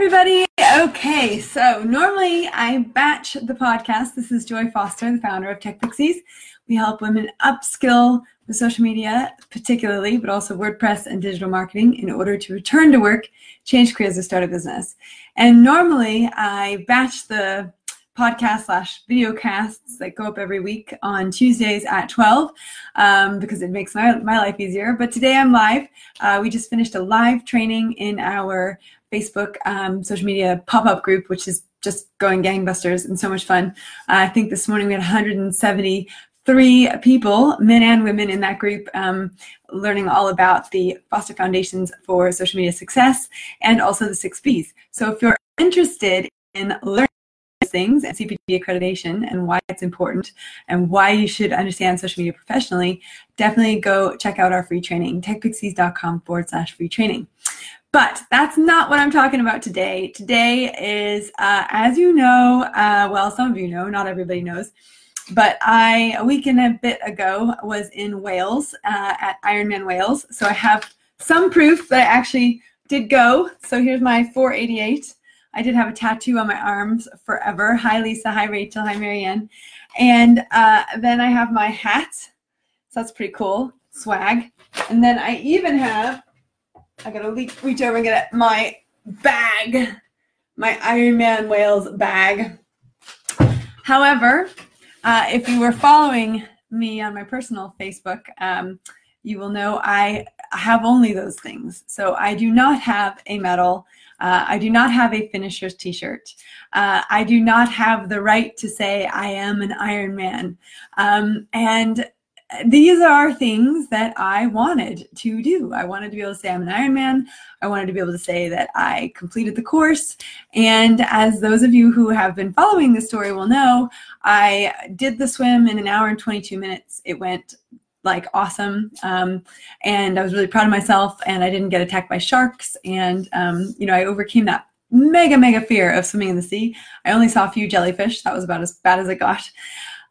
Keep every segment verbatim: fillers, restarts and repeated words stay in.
everybody. Okay, so normally I batch the podcast. This is Joy Foster, the founder of Tech Pixies. We help women upskill with social media particularly, but also WordPress and digital marketing in order to return to work, change careers, or start a business. And normally I batch the podcast slash video casts that go up every week on Tuesdays at twelve um, because it makes my, my life easier. But today I'm live. Uh, we just finished a live training in our Facebook um, social media pop-up group, which is just going gangbusters and so much fun. Uh, I think this morning we had one hundred seventy-three people, men and women, in that group um, learning all about the Foster Foundations for Social Media Success and also the six P's. So if you're interested in learning things and C P G accreditation and why it's important and why you should understand social media professionally, definitely go check out our free training, techpixies.com forward slash free training. But that's not what I'm talking about today. Today is, uh, as you know, uh, well, some of you know, not everybody knows, but I, a week and a bit ago, was in Wales uh, at Ironman Wales. So I have some proof that I actually did go. So here's my four eighty-eight. I did have a tattoo on my arms forever. Hi, Lisa. Hi, Rachel. Hi, Marianne. And uh, then I have my hat. So that's pretty cool. Swag. And then I even have, I got to reach over and get my bag, my Ironman Wales bag. However, uh, if you were following me on my personal Facebook, um, you will know I have only those things. So I do not have a medal. Uh, I do not have a finisher's t-shirt. Uh, I do not have the right to say I am an Ironman. Um, and these are things that I wanted to do. I wanted to be able to say I'm an Ironman. I wanted to be able to say that I completed the course. And as those of you who have been following this story will know, I did the swim in an hour and twenty-two minutes. It went like awesome. Um, and I was really proud of myself, and I didn't get attacked by sharks. And, um, you know, I overcame that mega, mega fear of swimming in the sea. I only saw a few jellyfish. That was about as bad as it got.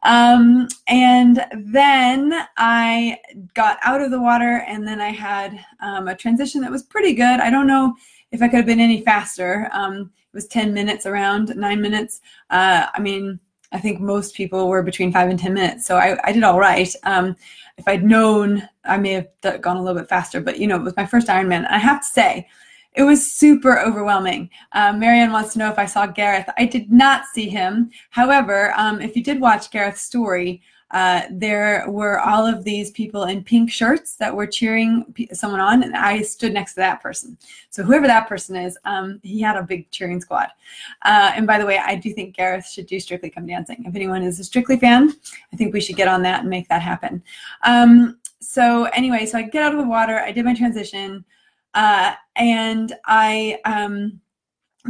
Um, and then I got out of the water, and then I had um, a transition that was pretty good. I don't know if I could have been any faster. Um, it was ten minutes around, nine minutes. Uh, I mean, I think most people were between five and ten minutes, so I, I did all right. Um, if I'd known, I may have gone a little bit faster, but you know, it was my first Ironman. I have to say, it was super overwhelming. Um, Marianne wants to know if I saw Gareth. I did not see him. However, um, if you did watch Gareth's story, uh, there were all of these people in pink shirts that were cheering someone on, and I stood next to that person. So whoever that person is, um, he had a big cheering squad. Uh, and by the way, I do think Gareth should do Strictly Come Dancing. If anyone is a Strictly fan, I think we should get on that and make that happen. Um, so anyway, so I get out of the water. I did my transition, uh, and I um,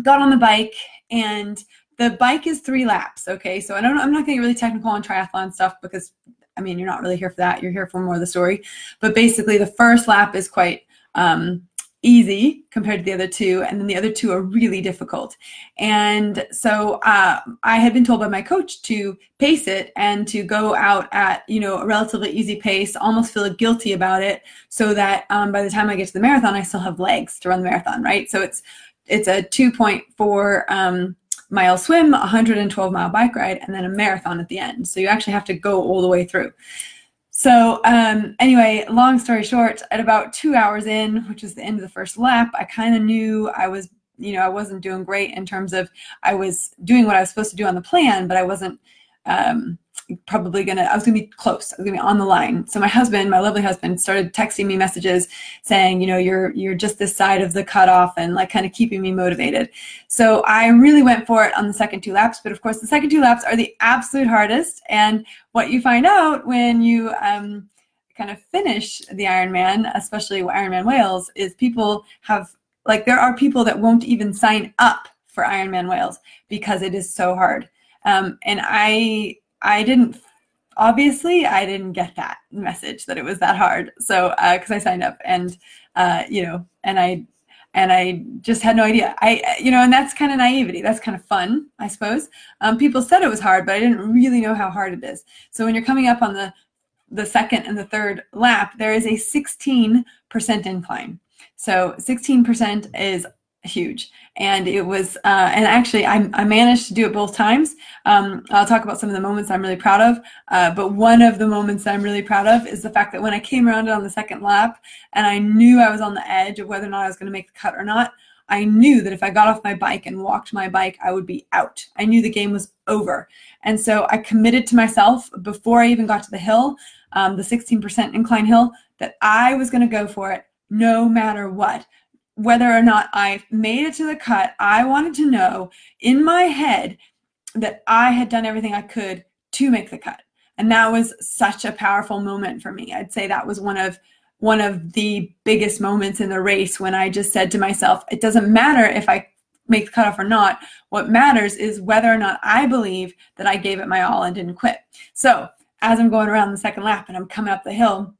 got on the bike, and the bike is three laps, okay? So I don't, I'm not going to get really technical on triathlon stuff because, I mean, you're not really here for that. You're here for more of the story. But basically, the first lap is quite um, easy compared to the other two, and then the other two are really difficult. And so uh, I had been told by my coach to pace it and to go out at, you know, a relatively easy pace, almost feel guilty about it so that um, by the time I get to the marathon, I still have legs to run the marathon, right? So it's it's a two point four um mile swim, one hundred twelve mile bike ride, and then a marathon at the end. So you actually have to go all the way through. So um, anyway, long story short, at about two hours in, which is the end of the first lap, I kind of knew I was, you know, I wasn't doing great in terms of, I was doing what I was supposed to do on the plan, but I wasn't um, probably going to, I was going to be close. I was going to be on the line. So my husband, my lovely husband, started texting me messages saying, you know, you're you're just this side of the cutoff, and like kind of keeping me motivated. So I really went for it on the second two laps. But of course, the second two laps are the absolute hardest. And what you find out when you um, kind of finish the Ironman, especially Ironman Wales, is people have, like, there are people that won't even sign up for Ironman Wales because it is so hard. Um, and I... I didn't, obviously, I didn't get that message that it was that hard. So, uh, cause I signed up and, uh, you know, and I, and I just had no idea. I, you know, and that's kind of naivety. That's kind of fun, I suppose. Um, people said it was hard, but I didn't really know how hard it is. So when you're coming up on the, the second and the third lap, there is a sixteen percent incline. So sixteen percent is huge. And it was, uh, and actually I, I managed to do it both times. Um, I'll talk about some of the moments I'm really proud of. Uh, but one of the moments I'm really proud of is the fact that when I came around it on the second lap and I knew I was on the edge of whether or not I was going to make the cut or not, I knew that if I got off my bike and walked my bike, I would be out. I knew the game was over. And so I committed to myself before I even got to the hill, um, the sixteen percent incline hill, that I was going to go for it no matter what. Whether or not I made it to the cut, I wanted to know in my head that I had done everything I could to make the cut. And that was such a powerful moment for me. I'd say that was one of one of the biggest moments in the race when I just said to myself, it doesn't matter if I make the cutoff or not. What matters is whether or not I believe that I gave it my all and didn't quit. So as I'm going around the second lap and I'm coming up the hill,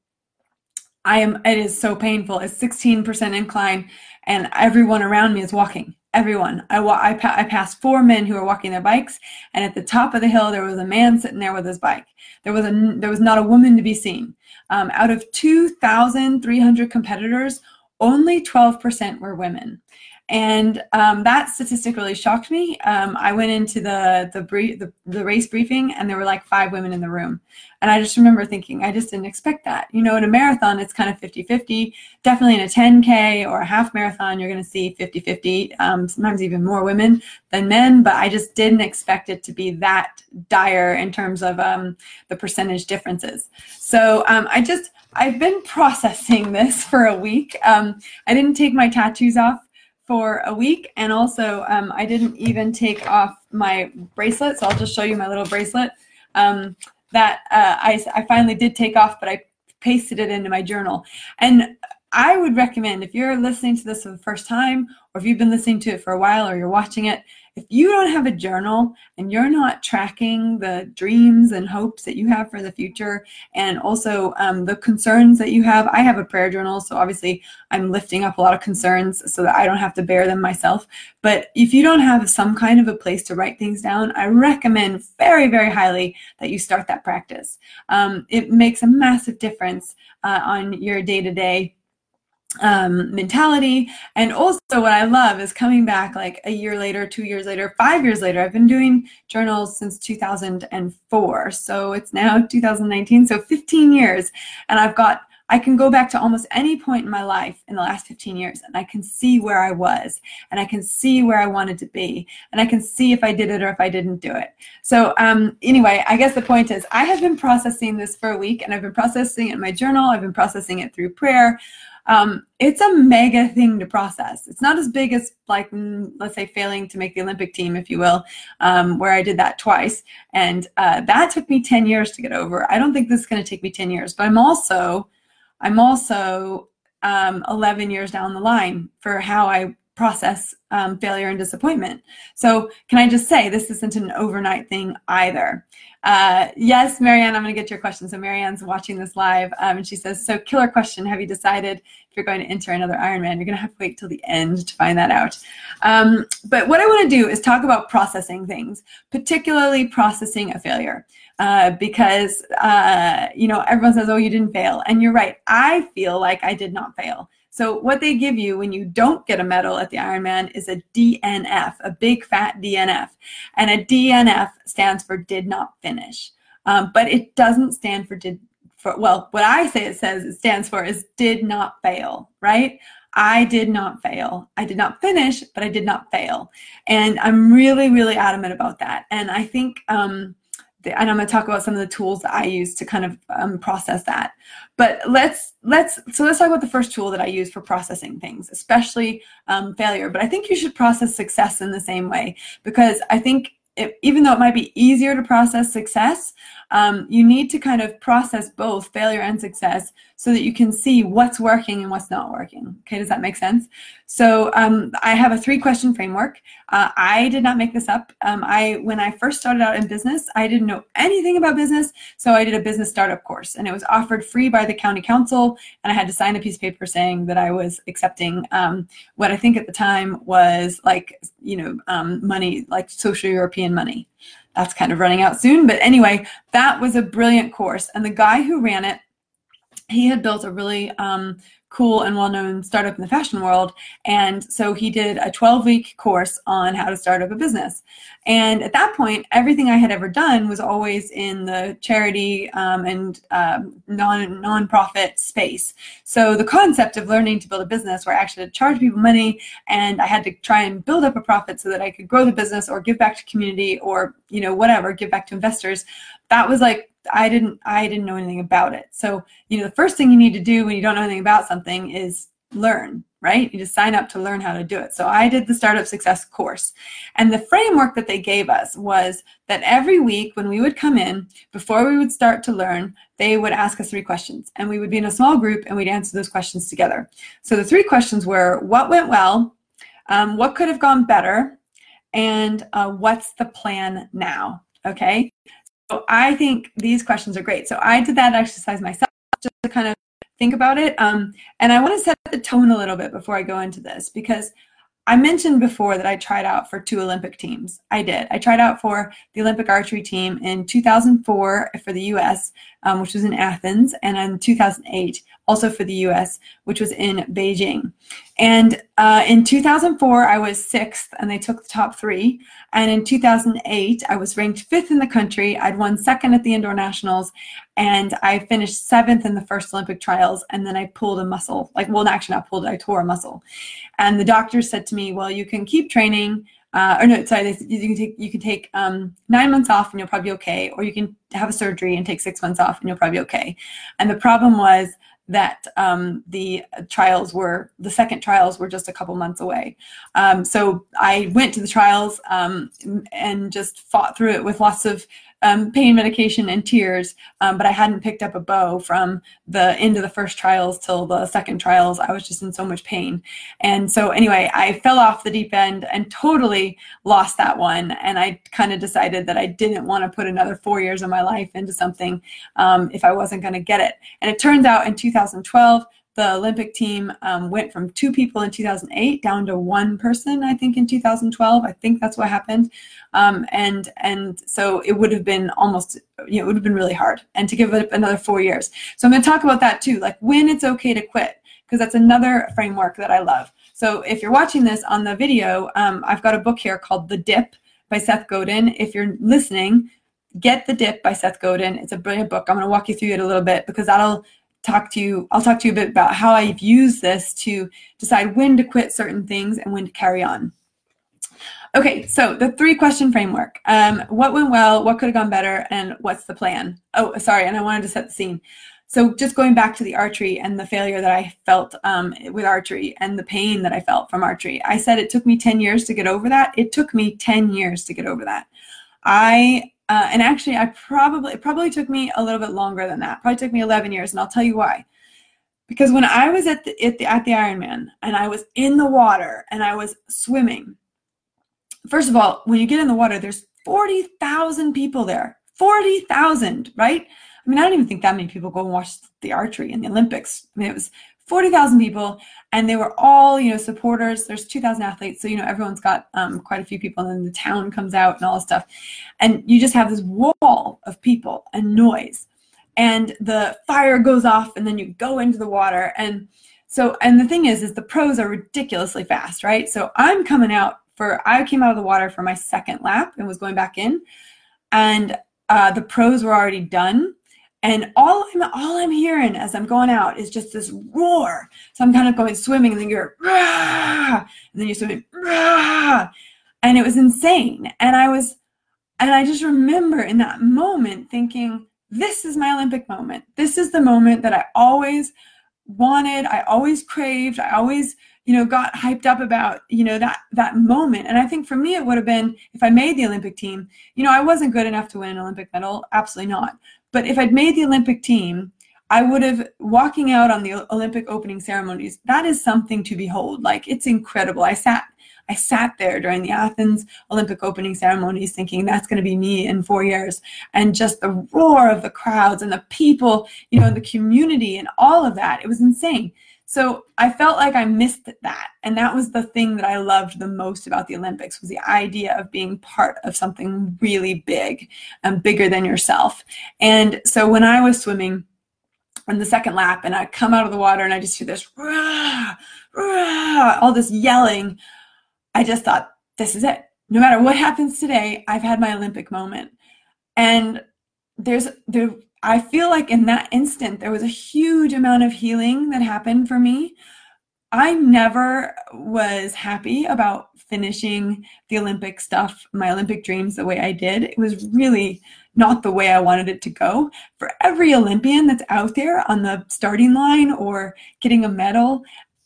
I am, it is so painful. It's sixteen percent incline and everyone around me is walking. Everyone. I, I, pa- I passed four men who were walking their bikes, and at the top of the hill there was a man sitting there with his bike. There was a, there was not a woman to be seen. Um, out of two thousand three hundred competitors, only twelve percent were women. And um, that statistic really shocked me. Um, I went into the the, brief, the the race briefing, and there were like five women in the room. And I just remember thinking, I just didn't expect that. You know, in a marathon, it's kind of fifty-fifty. Definitely in a ten K or a half marathon, you're going to see fifty-fifty, um, sometimes even more women than men. But I just didn't expect it to be that dire in terms of um, the percentage differences. So um, I just, I've been processing this for a week. Um, I didn't take my tattoos off for a week, and also um, I didn't even take off my bracelet, so I'll just show you my little bracelet um, that uh, I, I finally did take off, but I pasted it into my journal. And I would recommend, if you're listening to this for the first time, or if you've been listening to it for a while, or you're watching it, if you don't have a journal and you're not tracking the dreams and hopes that you have for the future, and also um, the concerns that you have. I have a prayer journal, so obviously I'm lifting up a lot of concerns so that I don't have to bear them myself. But if you don't have some kind of a place to write things down, I recommend very, very highly that you start that practice. Um, it makes a massive difference uh, on your day-to-day um mentality. And also what I love is coming back like a year later, two years later, five years later. I've been doing journals since two thousand four. So it's now two thousand nineteen. So fifteen years. And I've got, I can go back to almost any point in my life in the last fifteen years, and I can see where I was, and I can see where I wanted to be, and I can see if I did it or if I didn't do it. So um, anyway, I guess the point is I have been processing this for a week, and I've been processing it in my journal. I've been processing it through prayer. Um, it's a mega thing to process. It's not as big as, like, let's say failing to make the Olympic team, if you will, um, where I did that twice. And uh, that took me ten years to get over. I don't think this is going to take me ten years, but I'm also, I'm also um, eleven years down the line for how I process um, failure and disappointment. So can I just say this isn't an overnight thing either? Uh, yes, Marianne, I'm going to get your question. So Marianne's watching this live, um, and she says, so killer question, have you decided if you're going to enter another Ironman? You're going to have to wait till the end to find that out. Um, but what I want to do is talk about processing things, particularly processing a failure. Uh, because, uh, you know, everyone says, oh, you didn't fail. And you're right. I feel like I did not fail. So what they give you when you don't get a medal at the Ironman is a D N F, a big fat D N F. And a D N F stands for did not finish. Um, but it doesn't stand for did for, well, what I say it says it stands for is did not fail, right? I did not fail. I did not finish, but I did not fail. And I'm really, really adamant about that. And I think, um, and I'm going to talk about some of the tools that I use to kind of um, process that. But let's let's so let's talk about the first tool that I use for processing things, especially um, failure. But I think you should process success in the same way, because I think it, even though it might be easier to process success, um, you need to kind of process both failure and success so that you can see what's working and what's not working. Okay, does that make sense? So um, I have a three-question framework. Uh, I did not make this up. Um, I when I first started out in business, I didn't know anything about business, so I did a business startup course, and it was offered free by the county council, and I had to sign a piece of paper saying that I was accepting um, what I think at the time was like, you know, um, money, like social European money. That's kind of running out soon, but anyway, that was a brilliant course, and the guy who ran it he had built a really um, cool and well-known startup in the fashion world. And so he did a twelve-week course on how to start up a business. And at that point, everything I had ever done was always in the charity um, and um, non, non-profit space. So the concept of learning to build a business, where I actually had to charge people money and I had to try and build up a profit so that I could grow the business or give back to community or, you know, whatever, give back to investors, that was like, I didn't I didn't know anything about it. So, you know, the first thing you need to do when you don't know anything about something is learn, right? You just sign up to learn how to do it. So I did the Startup Success course. And the framework that they gave us was that every week when we would come in, before we would start to learn, they would ask us three questions. And we would be in a small group and we'd answer those questions together. So the three questions were, what went well, um, what could have gone better, and uh, what's the plan now, okay? So I think these questions are great. So I did that exercise myself just to kind of think about it. Um, and I want to set the tone a little bit before I go into this, because I mentioned before that I tried out for two Olympic teams. I did. I tried out for the Olympic archery team in two thousand four for the U S, um, which was in Athens, and in two thousand eight, also for the U S, which was in Beijing. And uh, in two thousand four, I was sixth, and they took the top three. And in two thousand eight, I was ranked fifth in the country. I'd won second at the Indoor Nationals, and I finished seventh in the first Olympic trials, and then I pulled a muscle. Like, well, actually not pulled, I tore a muscle. And the doctor said to me, well, you can keep training, uh, or no, sorry, you can take, you can take um, nine months off and you'll probably be okay, or you can have a surgery and take six months off and you'll probably be okay. And the problem was that um, the trials were, the second trials were just a couple months away. Um, so I went to the trials um, and just fought through it with lots of um, pain medication and tears, um, but I hadn't picked up a bow from the end of the first trials till the second trials. I was just in so much pain. And so anyway, I fell off the deep end and totally lost that one. And I kind of decided that I didn't want to put another four years of my life into something um, if I wasn't going to get it. And it turns out in two thousand twelve, the Olympic team um, went from two people in two thousand eight down to one person, I think, in two thousand twelve. I think that's what happened. Um, and and so it would have been almost, you know, it would have been really hard. And to give it another four years. So I'm going to talk about that too, like when it's okay to quit, because that's another framework that I love. So if you're watching this on the video, um, I've got a book here called The Dip by Seth Godin. If you're listening, get The Dip by Seth Godin. It's a brilliant book. I'm going to walk you through it a little bit, because that'll talk to you, I'll talk to you a bit about how I've used this to decide when to quit certain things and when to carry on. Okay, so the three-question framework. Um, what went well, what could have gone better, and what's the plan? Oh, sorry, and I wanted to set the scene. So just going back to the archery and the failure that I felt um, with archery and the pain that I felt from archery, I said it took me ten years to get over that. It took me ten years to get over that. I... Uh, and actually, I probably, it probably took me a little bit longer than that. Probably took me eleven years, and I'll tell you why. Because when I was at the, at the, at the Ironman, and I was in the water, and I was swimming. First of all, when you get in the water, there's forty thousand people there. forty thousand, right? I mean, I don't even think that many people go and watch the archery in the Olympics. I mean, it was forty thousand people, and they were all, you know, supporters. There's two thousand athletes, so, you know, everyone's got um, quite a few people, and then the town comes out and all this stuff. And you just have this wall of people and noise, and the fire goes off, and then you go into the water. And so, and the thing is, is the pros are ridiculously fast, right? So I'm coming out for, I came out of the water for my second lap and was going back in, and uh, the pros were already done. And all I'm, all I'm hearing as I'm going out is just this roar. So I'm kind of going swimming, and then you're, rah, and then you're swimming, rah, and it was insane. And I was, and I just remember in that moment thinking, this is my Olympic moment. This is the moment that I always wanted, I always craved, I always, you know, got hyped up about, you know, that, that moment. And I think for me, it would have been, if I made the Olympic team, you know, I wasn't good enough to win an Olympic medal. Absolutely not. But if I'd made the Olympic team, I would have, walking out on the Olympic opening ceremonies, that is something to behold. Like, it's incredible. I sat I sat there during the Athens Olympic opening ceremonies thinking that's going to be me in four years. And just the roar of the crowds and the people, you know, and the community and all of that. It was insane. So I felt like I missed that. And that was the thing that I loved the most about the Olympics, was the idea of being part of something really big and bigger than yourself. And so when I was swimming, on the second lap, and I come out of the water and I just hear this, rah, rah, all this yelling. I just thought, this is it. No matter what happens today, I've had my Olympic moment. And there's, there, I feel like in that instant, there was a huge amount of healing that happened for me. I never was happy about finishing the Olympic stuff, my Olympic dreams, the way I did. It was really not the way I wanted it to go. For every Olympian that's out there on the starting line or getting a medal,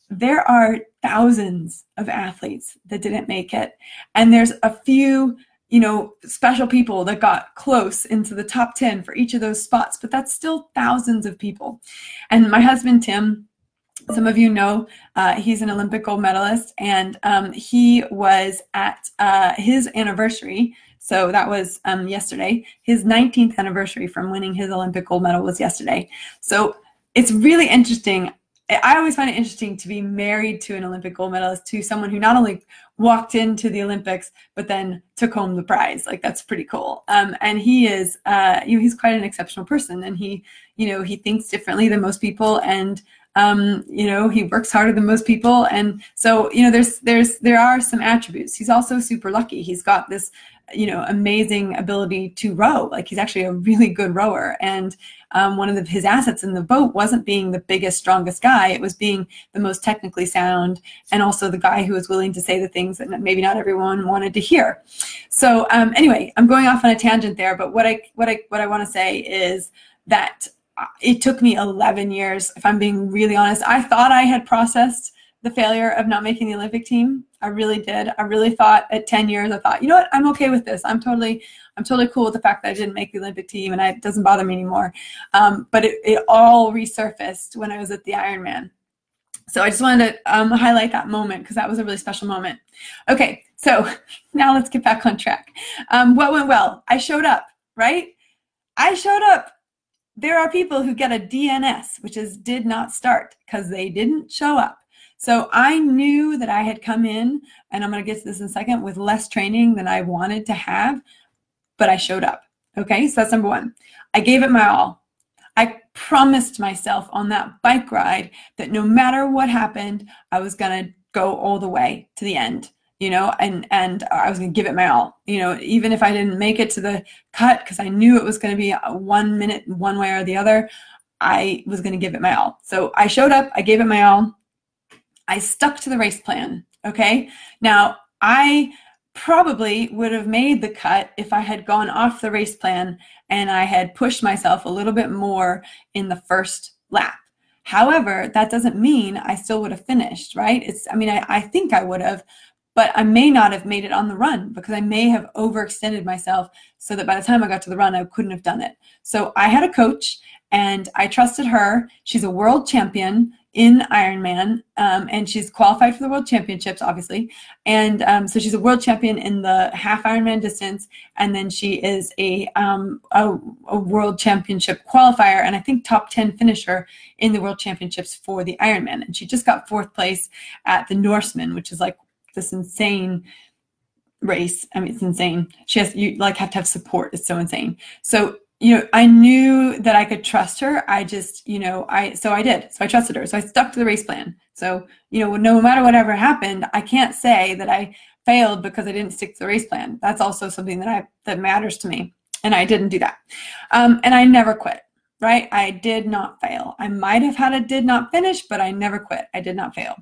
there are thousands of athletes that didn't make it. And there's a few, you know, special people that got close into the top ten for each of those spots, but that's still thousands of people. And my husband, Tim, some of you know, uh, he's an Olympic gold medalist, and um, he was at uh, his anniversary. So that was um, yesterday. His nineteenth anniversary from winning his Olympic gold medal was yesterday. So it's really interesting. I always find it interesting to be married to an Olympic gold medalist, to someone who not only walked into the Olympics, but then took home the prize. Like, that's pretty cool. Um, and he is, uh, you know, he's quite an exceptional person, and he, you know, he thinks differently than most people, and Um, you know, he works harder than most people. And so, you know, there's, there's, there are some attributes. He's also super lucky. He's got this, you know, amazing ability to row. Like, he's actually a really good rower. And um, one of the, his assets in the boat wasn't being the biggest, strongest guy. It was being the most technically sound, and also the guy who was willing to say the things that maybe not everyone wanted to hear. So um, anyway, I'm going off on a tangent there, but what I, what I, what I want to say is that it took me eleven years, if I'm being really honest. I thought I had processed the failure of not making the Olympic team. I really did. I really thought at ten years, I thought, you know what, I'm okay with this. I'm totally, I'm totally cool with the fact that I didn't make the Olympic team, and I, it doesn't bother me anymore. Um, but it, it all resurfaced when I was at the Ironman. So I just wanted to um, highlight that moment, because that was a really special moment. Okay, so now let's get back on track. Um, what went well? I showed up, right? I showed up. There are people who get a D N S, which is did not start, because they didn't show up. So I knew that I had come in, and I'm going to get to this in a second, with less training than I wanted to have, but I showed up. Okay, so that's number one. I gave it my all. I promised myself on that bike ride that no matter what happened, I was going to go all the way to the end. You know, and, and I was going to give it my all, you know, even if I didn't make it to the cut, because I knew it was going to be one minute one way or the other, I was going to give it my all. So I showed up, I gave it my all. I stuck to the race plan. Okay. Now, I probably would have made the cut if I had gone off the race plan and I had pushed myself a little bit more in the first lap. However, that doesn't mean I still would have finished, right? It's, I mean, I, I think I would have, but I may not have made it on the run, because I may have overextended myself so that by the time I got to the run, I couldn't have done it. So I had a coach, and I trusted her. She's a world champion in Ironman, um, and she's qualified for the world championships, obviously. And um, so she's a world champion in the half Ironman distance, and then she is a, um, a, a world championship qualifier, and I think top ten finisher in the world championships for the Ironman. And she just got fourth place at the Norseman, which is like this insane race. I mean, it's insane. She has, you like have to have support. It's so insane. So, you know, I knew that I could trust her. I just, you know, I, so I did, so I trusted her. So I stuck to the race plan. So, you know, no matter whatever happened, I can't say that I failed because I didn't stick to the race plan. That's also something that I, that matters to me. And I didn't do that. Um, and I never quit, right? I did not fail. I might've had a did not finish, but I never quit. I did not fail.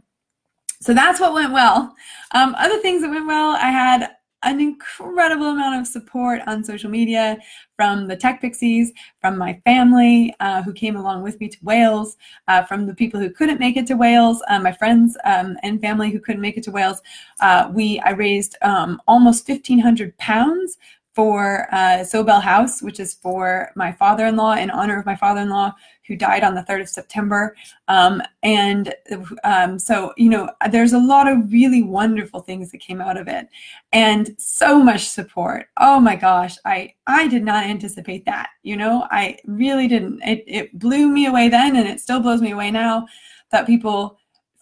So that's what went well. Um, other things that went well, I had an incredible amount of support on social media from the Tech Pixies, from my family uh, who came along with me to Wales, uh, from the people who couldn't make it to Wales, uh, my friends um, and family who couldn't make it to Wales. Uh, we I raised um, almost fifteen hundred pounds for uh, Sobel House, which is for my father-in-law, in honor of my father-in-law, who died on the third of September. Um, and um, so, you know, there's a lot of really wonderful things that came out of it, and so much support. Oh my gosh, I, I did not anticipate that. You know, I really didn't. It, it blew me away then, and it still blows me away now, that people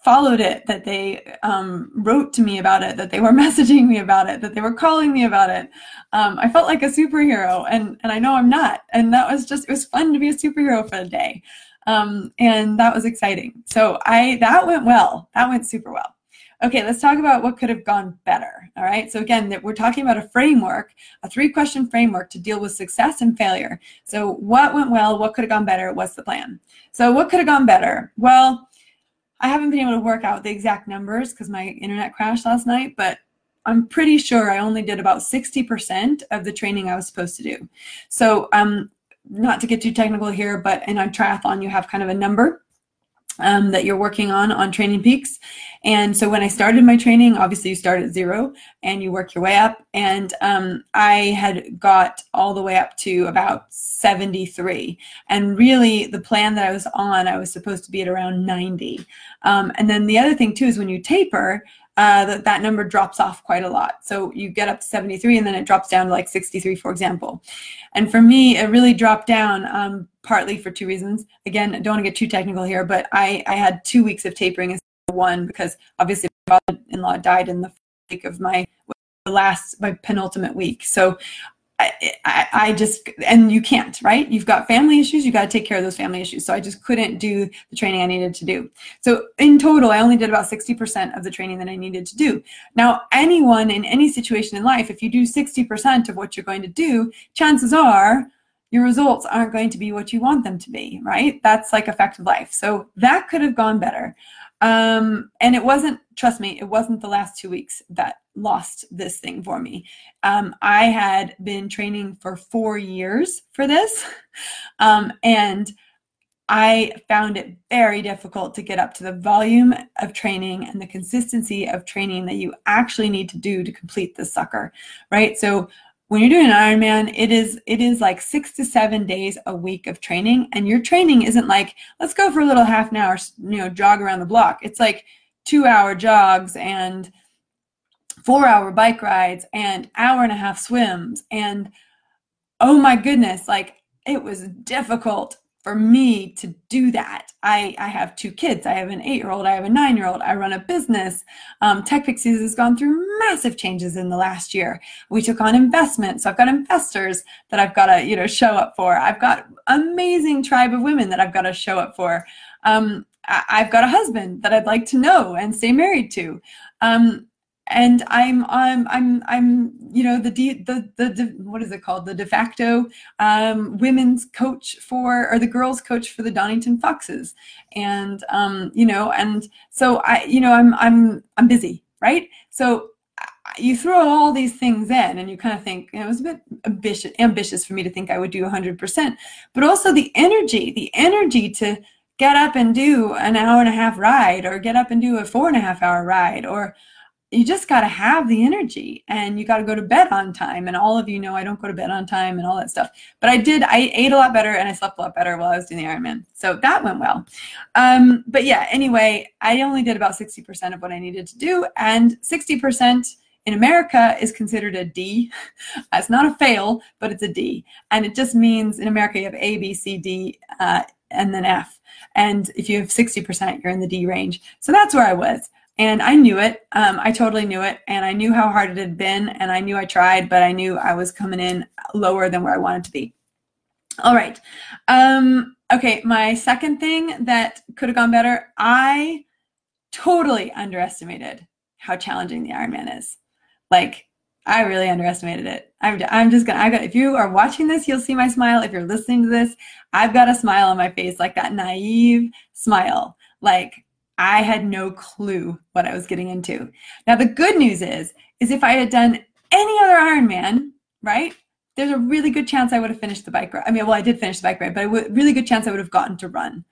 followed it, that they um, wrote to me about it, that they were messaging me about it, that they were calling me about it. Um, I felt like a superhero, and and I know I'm not. And that was just, it was fun to be a superhero for the day. Um, and that was exciting. So I, that went well. That went super well. Okay, let's talk about what could have gone better. All right, so again, we're talking about a framework, a three-question framework to deal with success and failure. So what went well, what could have gone better, what's the plan? So what could have gone better? Well, I haven't been able to work out the exact numbers because my internet crashed last night, but I'm pretty sure I only did about sixty percent of the training I was supposed to do. So um, not to get too technical here, but in a triathlon, you have kind of a number Um, that you're working on on Training Peaks. And so when I started my training, obviously you start at zero and you work your way up. And um, I had got all the way up to about seventy-three. And really the plan that I was on, I was supposed to be at around ninety. Um, and then the other thing too is when you taper, uh, that, that number drops off quite a lot. So you get up to seventy-three and then it drops down to like sixty-three, for example. And for me, it really dropped down um, partly for two reasons. Again, I don't want to get too technical here, but I, I had two weeks of tapering instead of one because obviously my father-in-law died in the week of my the last, my penultimate week. So I, I, I just, and you can't, right? You've got family issues. You got to take care of those family issues. So I just couldn't do the training I needed to do. So in total, I only did about sixty percent of the training that I needed to do. Now, anyone in any situation in life, if you do sixty percent of what you're going to do, chances are your results aren't going to be what you want them to be, right? That's like a fact of life. So that could have gone better. Um, and it wasn't, trust me, it wasn't the last two weeks that lost this thing for me. Um, I had been training for four years for this. Um, and I found it very difficult to get up to the volume of training and the consistency of training that you actually need to do to complete this sucker, right? So when you're doing an Ironman, it is it is like six to seven days a week of training, and your training isn't like, let's go for a little half an hour, you know, jog around the block. It's like two-hour jogs and four-hour bike rides and hour and a half swims. And oh my goodness, like it was difficult for me to do that. I, I have two kids. I have an eight-year-old. I have a nine-year-old. I run a business. Um, Tech Pixies has gone through massive changes in the last year. We took on investment. So I've got investors that I've got to, you know, show up for. I've got amazing tribe of women that I've got to show up for. Um, I, I've got a husband that I'd like to know and stay married to. Um, And I'm, I'm, I'm, I'm, you know, the, de, the, the, de, what is it called? The de facto um, women's coach for, or the girls coach for the Donington Foxes. And, um, you know, and so I, you know, I'm, I'm, I'm busy, right? So you throw all these things in and you kind of think, you know, it was a bit ambitious, ambitious for me to think I would do one hundred percent, but also the energy, the energy to get up and do an hour and a half ride or get up and do a four and a half hour ride, or you just got to have the energy and you got to go to bed on time. And all of you know I don't go to bed on time and all that stuff. But I did, I ate a lot better and I slept a lot better while I was doing the Ironman. So that went well. Um, but yeah, anyway, I only did about sixty percent of what I needed to do. And sixty percent in America is considered a D. It's not a fail, but it's a D. And it just means in America you have A, B, C, D, uh, and then F. And if you have sixty percent, you're in the D range. So that's where I was. And I knew it. Um, I totally knew it. And I knew how hard it had been. And I knew I tried, but I knew I was coming in lower than where I wanted to be. All right. Um, okay. My second thing that could have gone better, I totally underestimated how challenging the Ironman is. Like, I really underestimated it. I'm, I'm just gonna, I got, if you are watching this, you'll see my smile. If you're listening to this, I've got a smile on my face, like that naive smile. Like, I had no clue what I was getting into. Now, the good news is, is if I had done any other Ironman, right, there's a really good chance I would have finished the bike ride. I mean, well, I did finish the bike ride, but a really good chance I would have gotten to run.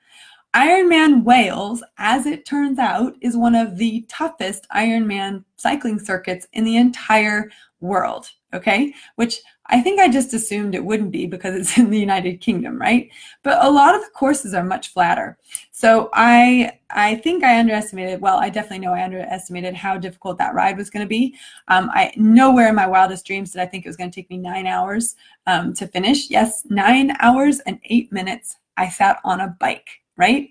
Ironman Wales, as it turns out, is one of the toughest Ironman cycling circuits in the entire world, okay? Which I think I just assumed it wouldn't be because it's in the United Kingdom, right? But a lot of the courses are much flatter. So I I think I underestimated, well, I definitely know I underestimated how difficult that ride was going to be. Um, I nowhere in my wildest dreams did I think it was going to take me nine hours um, to finish. Yes, nine hours and eight minutes I sat on a bike, right?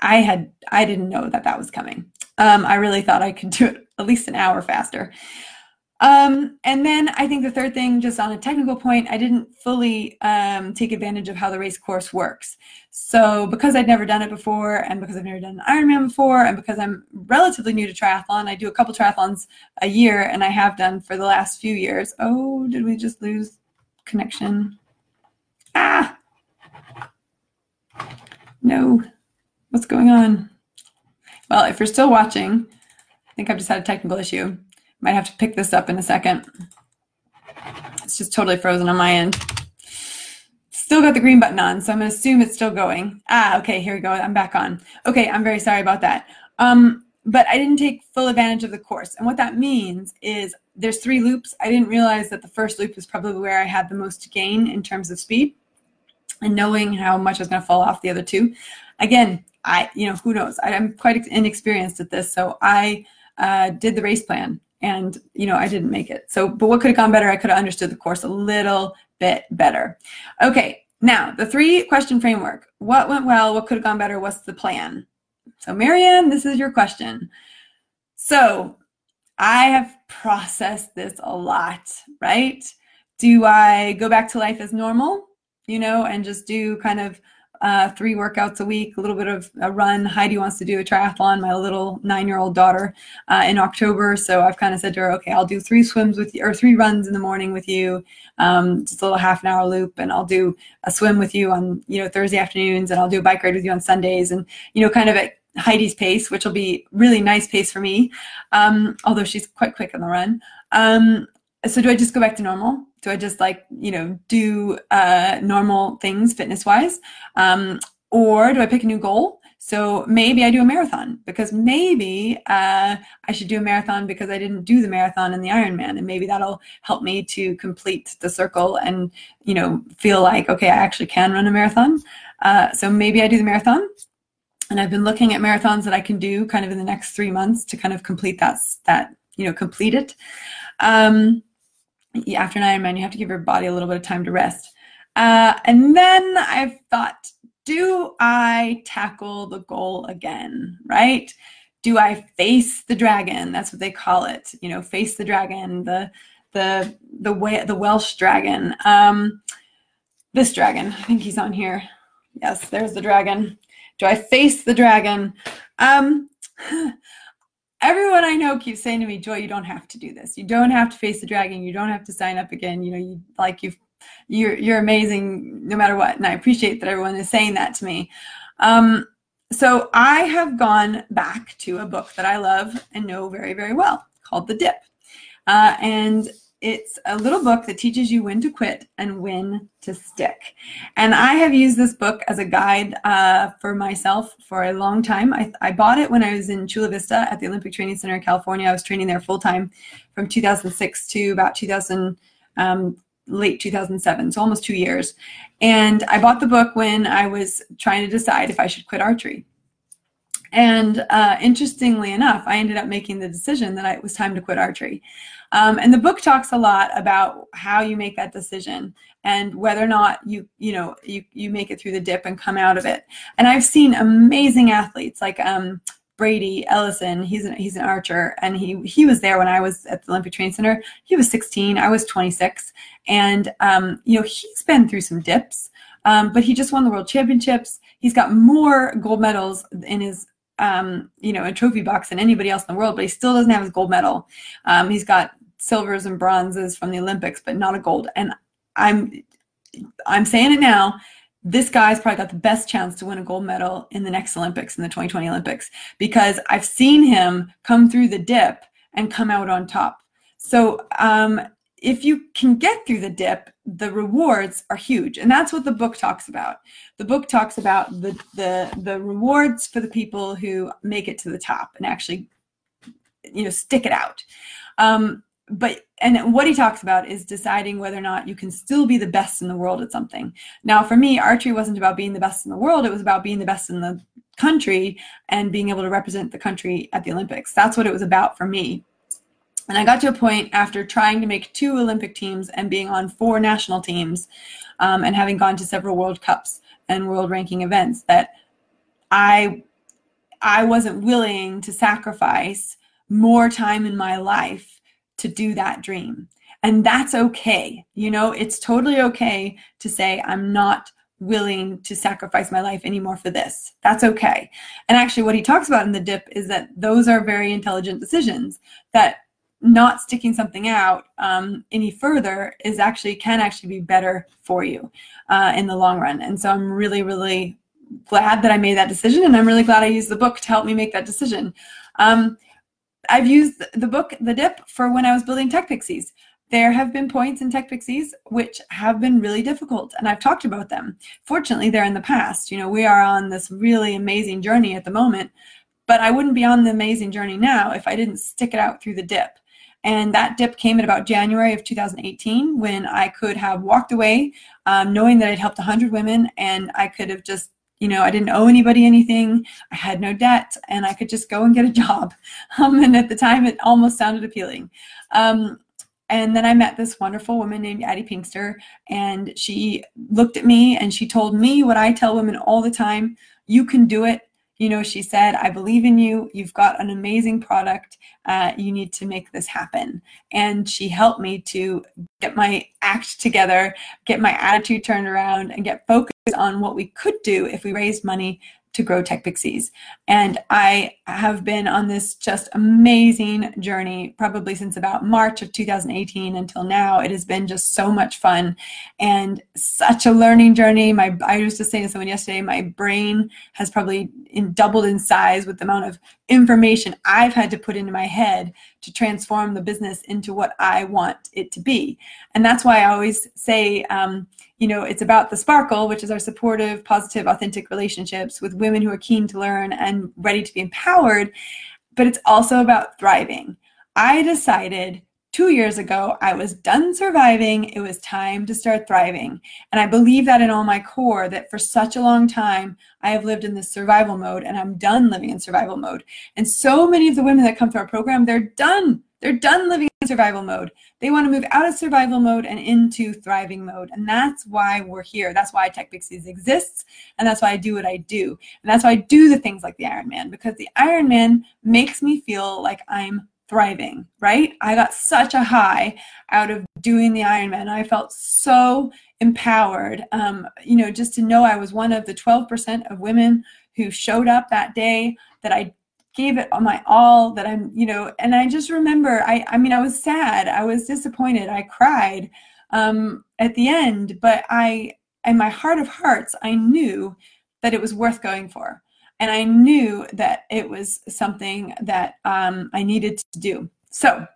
I had I didn't know that that was coming. Um, I really thought I could do it at least an hour faster. Um, and then I think the third thing, just on a technical point, I didn't fully um, take advantage of how the race course works. So because I'd never done it before, and because I've never done an Ironman before, and because I'm relatively new to triathlon, I do a couple triathlons a year, and I have done for the last few years. Oh, did we just lose connection? Ah! No. What's going on? Well, if you're still watching, I think I've just had a technical issue. Might have to pick this up in a second. It's just totally frozen on my end. Still got the green button on, so I'm going to assume it's still going. Ah, okay, here we go. I'm back on. Okay, I'm very sorry about that. Um, but I didn't take full advantage of the course. And what that means is there's three loops. I didn't realize that the first loop is probably where I had the most to gain in terms of speed and knowing how much I was going to fall off the other two. Again, I, you know, who knows? I, I'm quite inexperienced at this, so I uh, did the race plan. And, you know, I didn't make it. So, but what could have gone better? I could have understood the course a little bit better. Okay, now the three question framework. What went well? What could have gone better? What's the plan? So, Marianne, this is your question. So, I have processed this a lot, right? Do I go back to life as normal, you know, and just do kind of Uh, three workouts a week, a little bit of a run. Heidi wants to do a triathlon, my little nine-year-old daughter, uh, in October. So I've kind of said to her, okay, I'll do three swims with you, or three runs in the morning with you, um, just a little half an hour loop, and I'll do a swim with you on, you know, Thursday afternoons, and I'll do a bike ride with you on Sundays, and, you know, kind of at Heidi's pace, which will be really nice pace for me, um, although she's quite quick on the run. Um, so do I just go back to normal? Do I just like, you know, do uh, normal things fitness wise? Um, or do I pick a new goal? So maybe I do a marathon, because maybe uh, I should do a marathon because I didn't do the marathon in the Ironman. And maybe that'll help me to complete the circle and, you know, feel like, okay, I actually can run a marathon. Uh, so maybe I do the marathon. And I've been looking at marathons that I can do kind of in the next three months to kind of complete that, that you know, complete it. Um, After an Ironman, you have to give your body a little bit of time to rest. Uh, and then I've thought, do I tackle the goal again, right? Do I face the dragon? That's what they call it, you know, face the dragon, the the the way, the Welsh dragon. Um, this dragon, I think he's on here. Yes, there's the dragon. Do I face the dragon? Um, Everyone I know keeps saying to me, Joy, you don't have to do this. You don't have to face the dragon. You don't have to sign up again. You know, you like you've, you're you're amazing no matter what. And I appreciate that everyone is saying that to me. Um, so I have gone back to a book that I love and know very, very well called The Dip. Uh, and it's a little book that teaches you when to quit and when to stick. And I have used this book as a guide uh, for myself for a long time. I, I bought it when I was in Chula Vista at the Olympic Training Center in California. I was training there full time from two thousand six to about two thousand, um, late two thousand seven, so almost two years. And I bought the book when I was trying to decide if I should quit archery. And uh, interestingly enough, I ended up making the decision that I, it was time to quit archery. Um, and the book talks a lot about how you make that decision and whether or not you, you know, you, you make it through the dip and come out of it. And I've seen amazing athletes like um, Brady Ellison. He's an, he's an archer, and he, he was there when I was at the Olympic Training Center. He was sixteen. I was twenty-six. And, um, you know, he's been through some dips, um, but he just won the world championships. He's got more gold medals in his Um, you know, a trophy box than anybody else in the world, but he still doesn't have his gold medal. Um, he's got silvers and bronzes from the Olympics, but not a gold. And I'm, I'm saying it now, this guy's probably got the best chance to win a gold medal in the next Olympics, in the twenty twenty Olympics, because I've seen him come through the dip and come out on top. So, um, if you can get through the dip, the rewards are huge. And that's what the book talks about. The book talks about the the, the rewards for the people who make it to the top and actually, you know, stick it out. Um, but and what he talks about is deciding whether or not you can still be the best in the world at something. Now, for me, archery wasn't about being the best in the world. It was about being the best in the country and being able to represent the country at the Olympics. That's what it was about for me. And I got to a point after trying to make two Olympic teams and being on four national teams um, and having gone to several World Cups and world ranking events that I, I wasn't willing to sacrifice more time in my life to do that dream. And that's okay. You know, it's totally okay to say, I'm not willing to sacrifice my life anymore for this. That's okay. And actually what he talks about in The Dip is that those are very intelligent decisions, that not sticking something out um, any further is actually can actually be better for you uh, in the long run. And so I'm really, really glad that I made that decision. And I'm really glad I used the book to help me make that decision. Um, I've used the book, The Dip, for when I was building Tech Pixies. There have been points in Tech Pixies which have been really difficult, and I've talked about them. Fortunately, they're in the past. You know, we are on this really amazing journey at the moment, but I wouldn't be on the amazing journey now if I didn't stick it out through the dip. And that dip came in about January of two thousand eighteen, when I could have walked away um, knowing that I'd helped one hundred women, and I could have just, you know, I didn't owe anybody anything, I had no debt, and I could just go and get a job. Um, and at the time, it almost sounded appealing. Um, And then I met this wonderful woman named Addie Pinkster, and she looked at me and she told me what I tell women all the time: you can do it. You know, she said, I believe in you. You've got an amazing product. Uh, you need to make this happen. And she helped me to get my act together, get my attitude turned around, and get focused on what we could do if we raised money to grow Tech Pixies. And I have been on this just amazing journey probably since about March of two thousand eighteen until now. It has been just so much fun and such a learning journey. My, I was just saying to someone yesterday, my brain has probably in, doubled in size with the amount of information I've had to put into my head to transform the business into what I want it to be. And that's why I always say, um, you know, it's about the sparkle, which is our supportive, positive, authentic relationships with women who are keen to learn and ready to be empowered. But it's also about thriving. I decided two years ago I was done surviving. It was time to start thriving. And I believe that in all my core, that for such a long time I have lived in this survival mode, and I'm done living in survival mode. And so many of the women that come through our program, they're done. They're done living in survival mode. They want to move out of survival mode and into thriving mode. And that's why we're here. That's why Tech Pixies exists. And that's why I do what I do. And that's why I do the things like the Ironman, because the Ironman makes me feel like I'm thriving, right? I got such a high out of doing the Ironman. I felt so empowered, um, you know, just to know I was one of the twelve percent of women who showed up that day, that I gave it my all, that I'm, you know, and I just remember, I, I mean, I was sad, I was disappointed, I cried um, at the end, but I, in my heart of hearts, I knew that it was worth going for. And I knew that it was something that um, I needed to do. So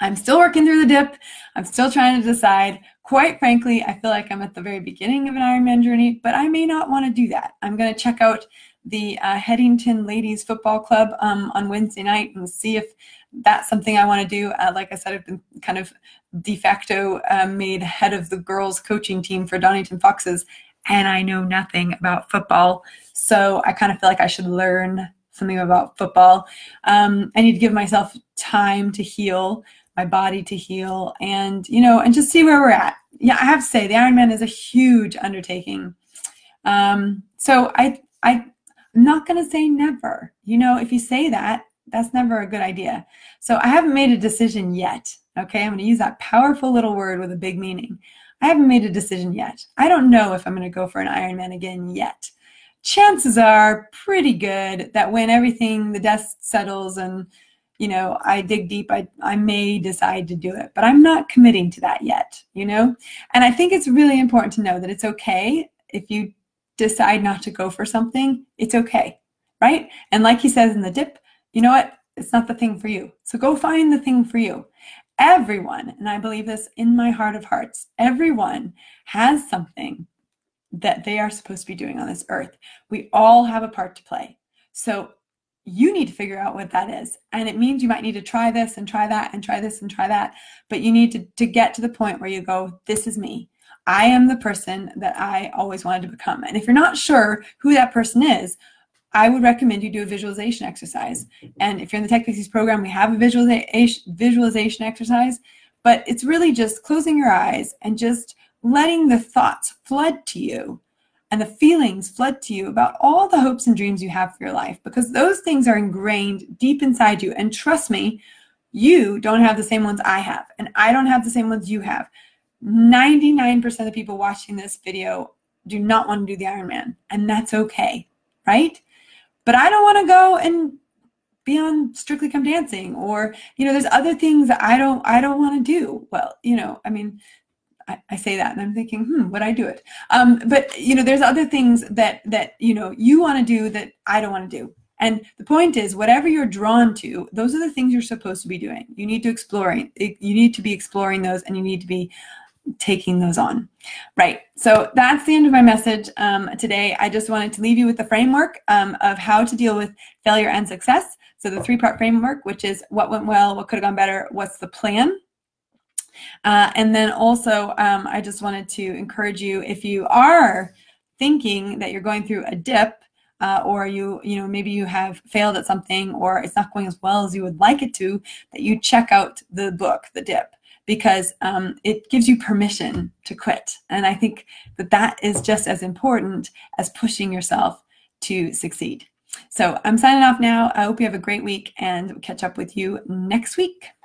I'm still working through the dip. I'm still trying to decide. Quite frankly, I feel like I'm at the very beginning of an Ironman journey, but I may not want to do that. I'm going to check out the uh, Headington Ladies Football Club um, on Wednesday night and see if that's something I want to do. Uh, like I said, I've been kind of de facto uh, made head of the girls coaching team for Donington Foxes, and I know nothing about football. So I kind of feel like I should learn something about football. Um, I need to give myself time to heal, my body to heal, and, you know, and just see where we're at. Yeah, I have to say the Ironman is a huge undertaking. Um, so I, I, I'm not going to say never. You know, if you say that, that's never a good idea. So I haven't made a decision yet. Okay, I'm going to use that powerful little word with a big meaning. I haven't made a decision yet. I don't know if I'm going to go for an Ironman again yet. Chances are pretty good that when everything, the dust settles and, you know, I dig deep, I, I may decide to do it. But I'm not committing to that yet, you know. And I think it's really important to know that it's okay if you decide not to go for something. It's okay, right? And like he says in the dip, you know what? It's not the thing for you. So go find the thing for you. Everyone, and I believe this in my heart of hearts, everyone has something that they are supposed to be doing on this earth. We all have a part to play. So you need to figure out what that is. And it means you might need to try this and try that and try this and try that. But you need to, to get to the point where you go, this is me. I am the person that I always wanted to become. And if you're not sure who that person is, I would recommend you do a visualization exercise. And if you're in the Tech Pixies program, we have a visualization visualization exercise, but it's really just closing your eyes and just letting the thoughts flood to you and the feelings flood to you about all the hopes and dreams you have for your life, because those things are ingrained deep inside you. And trust me, You don't have the same ones I have, and I don't have the same ones you have. ninety-nine percent of people watching this video do not want to do the Ironman, and that's okay, right? But I don't want to go and be on Strictly Come Dancing, or, you know, there's other things that I don't, I don't want to do. Well, you know, I mean, I, I say that and I'm thinking, hmm, would I do it? Um, but you know, there's other things that, that, you know, you want to do that I don't want to do. And the point is, whatever you're drawn to, those are the things you're supposed to be doing. You need to explore it. You need to be exploring those, and you need to be taking those on. Right. So that's the end of my message um, today. I just wanted to leave you with the framework um, of how to deal with failure and success. So the three-part framework, which is what went well, what could have gone better, what's the plan? Uh, and then also, um, I just wanted to encourage you, if you are thinking that you're going through a dip, Uh, or you, you know, maybe you have failed at something, or it's not going as well as you would like it to, that you check out the book, The Dip, because um, it gives you permission to quit. And I think that that is just as important as pushing yourself to succeed. So I'm signing off now. I hope you have a great week, and we'll catch up with you next week.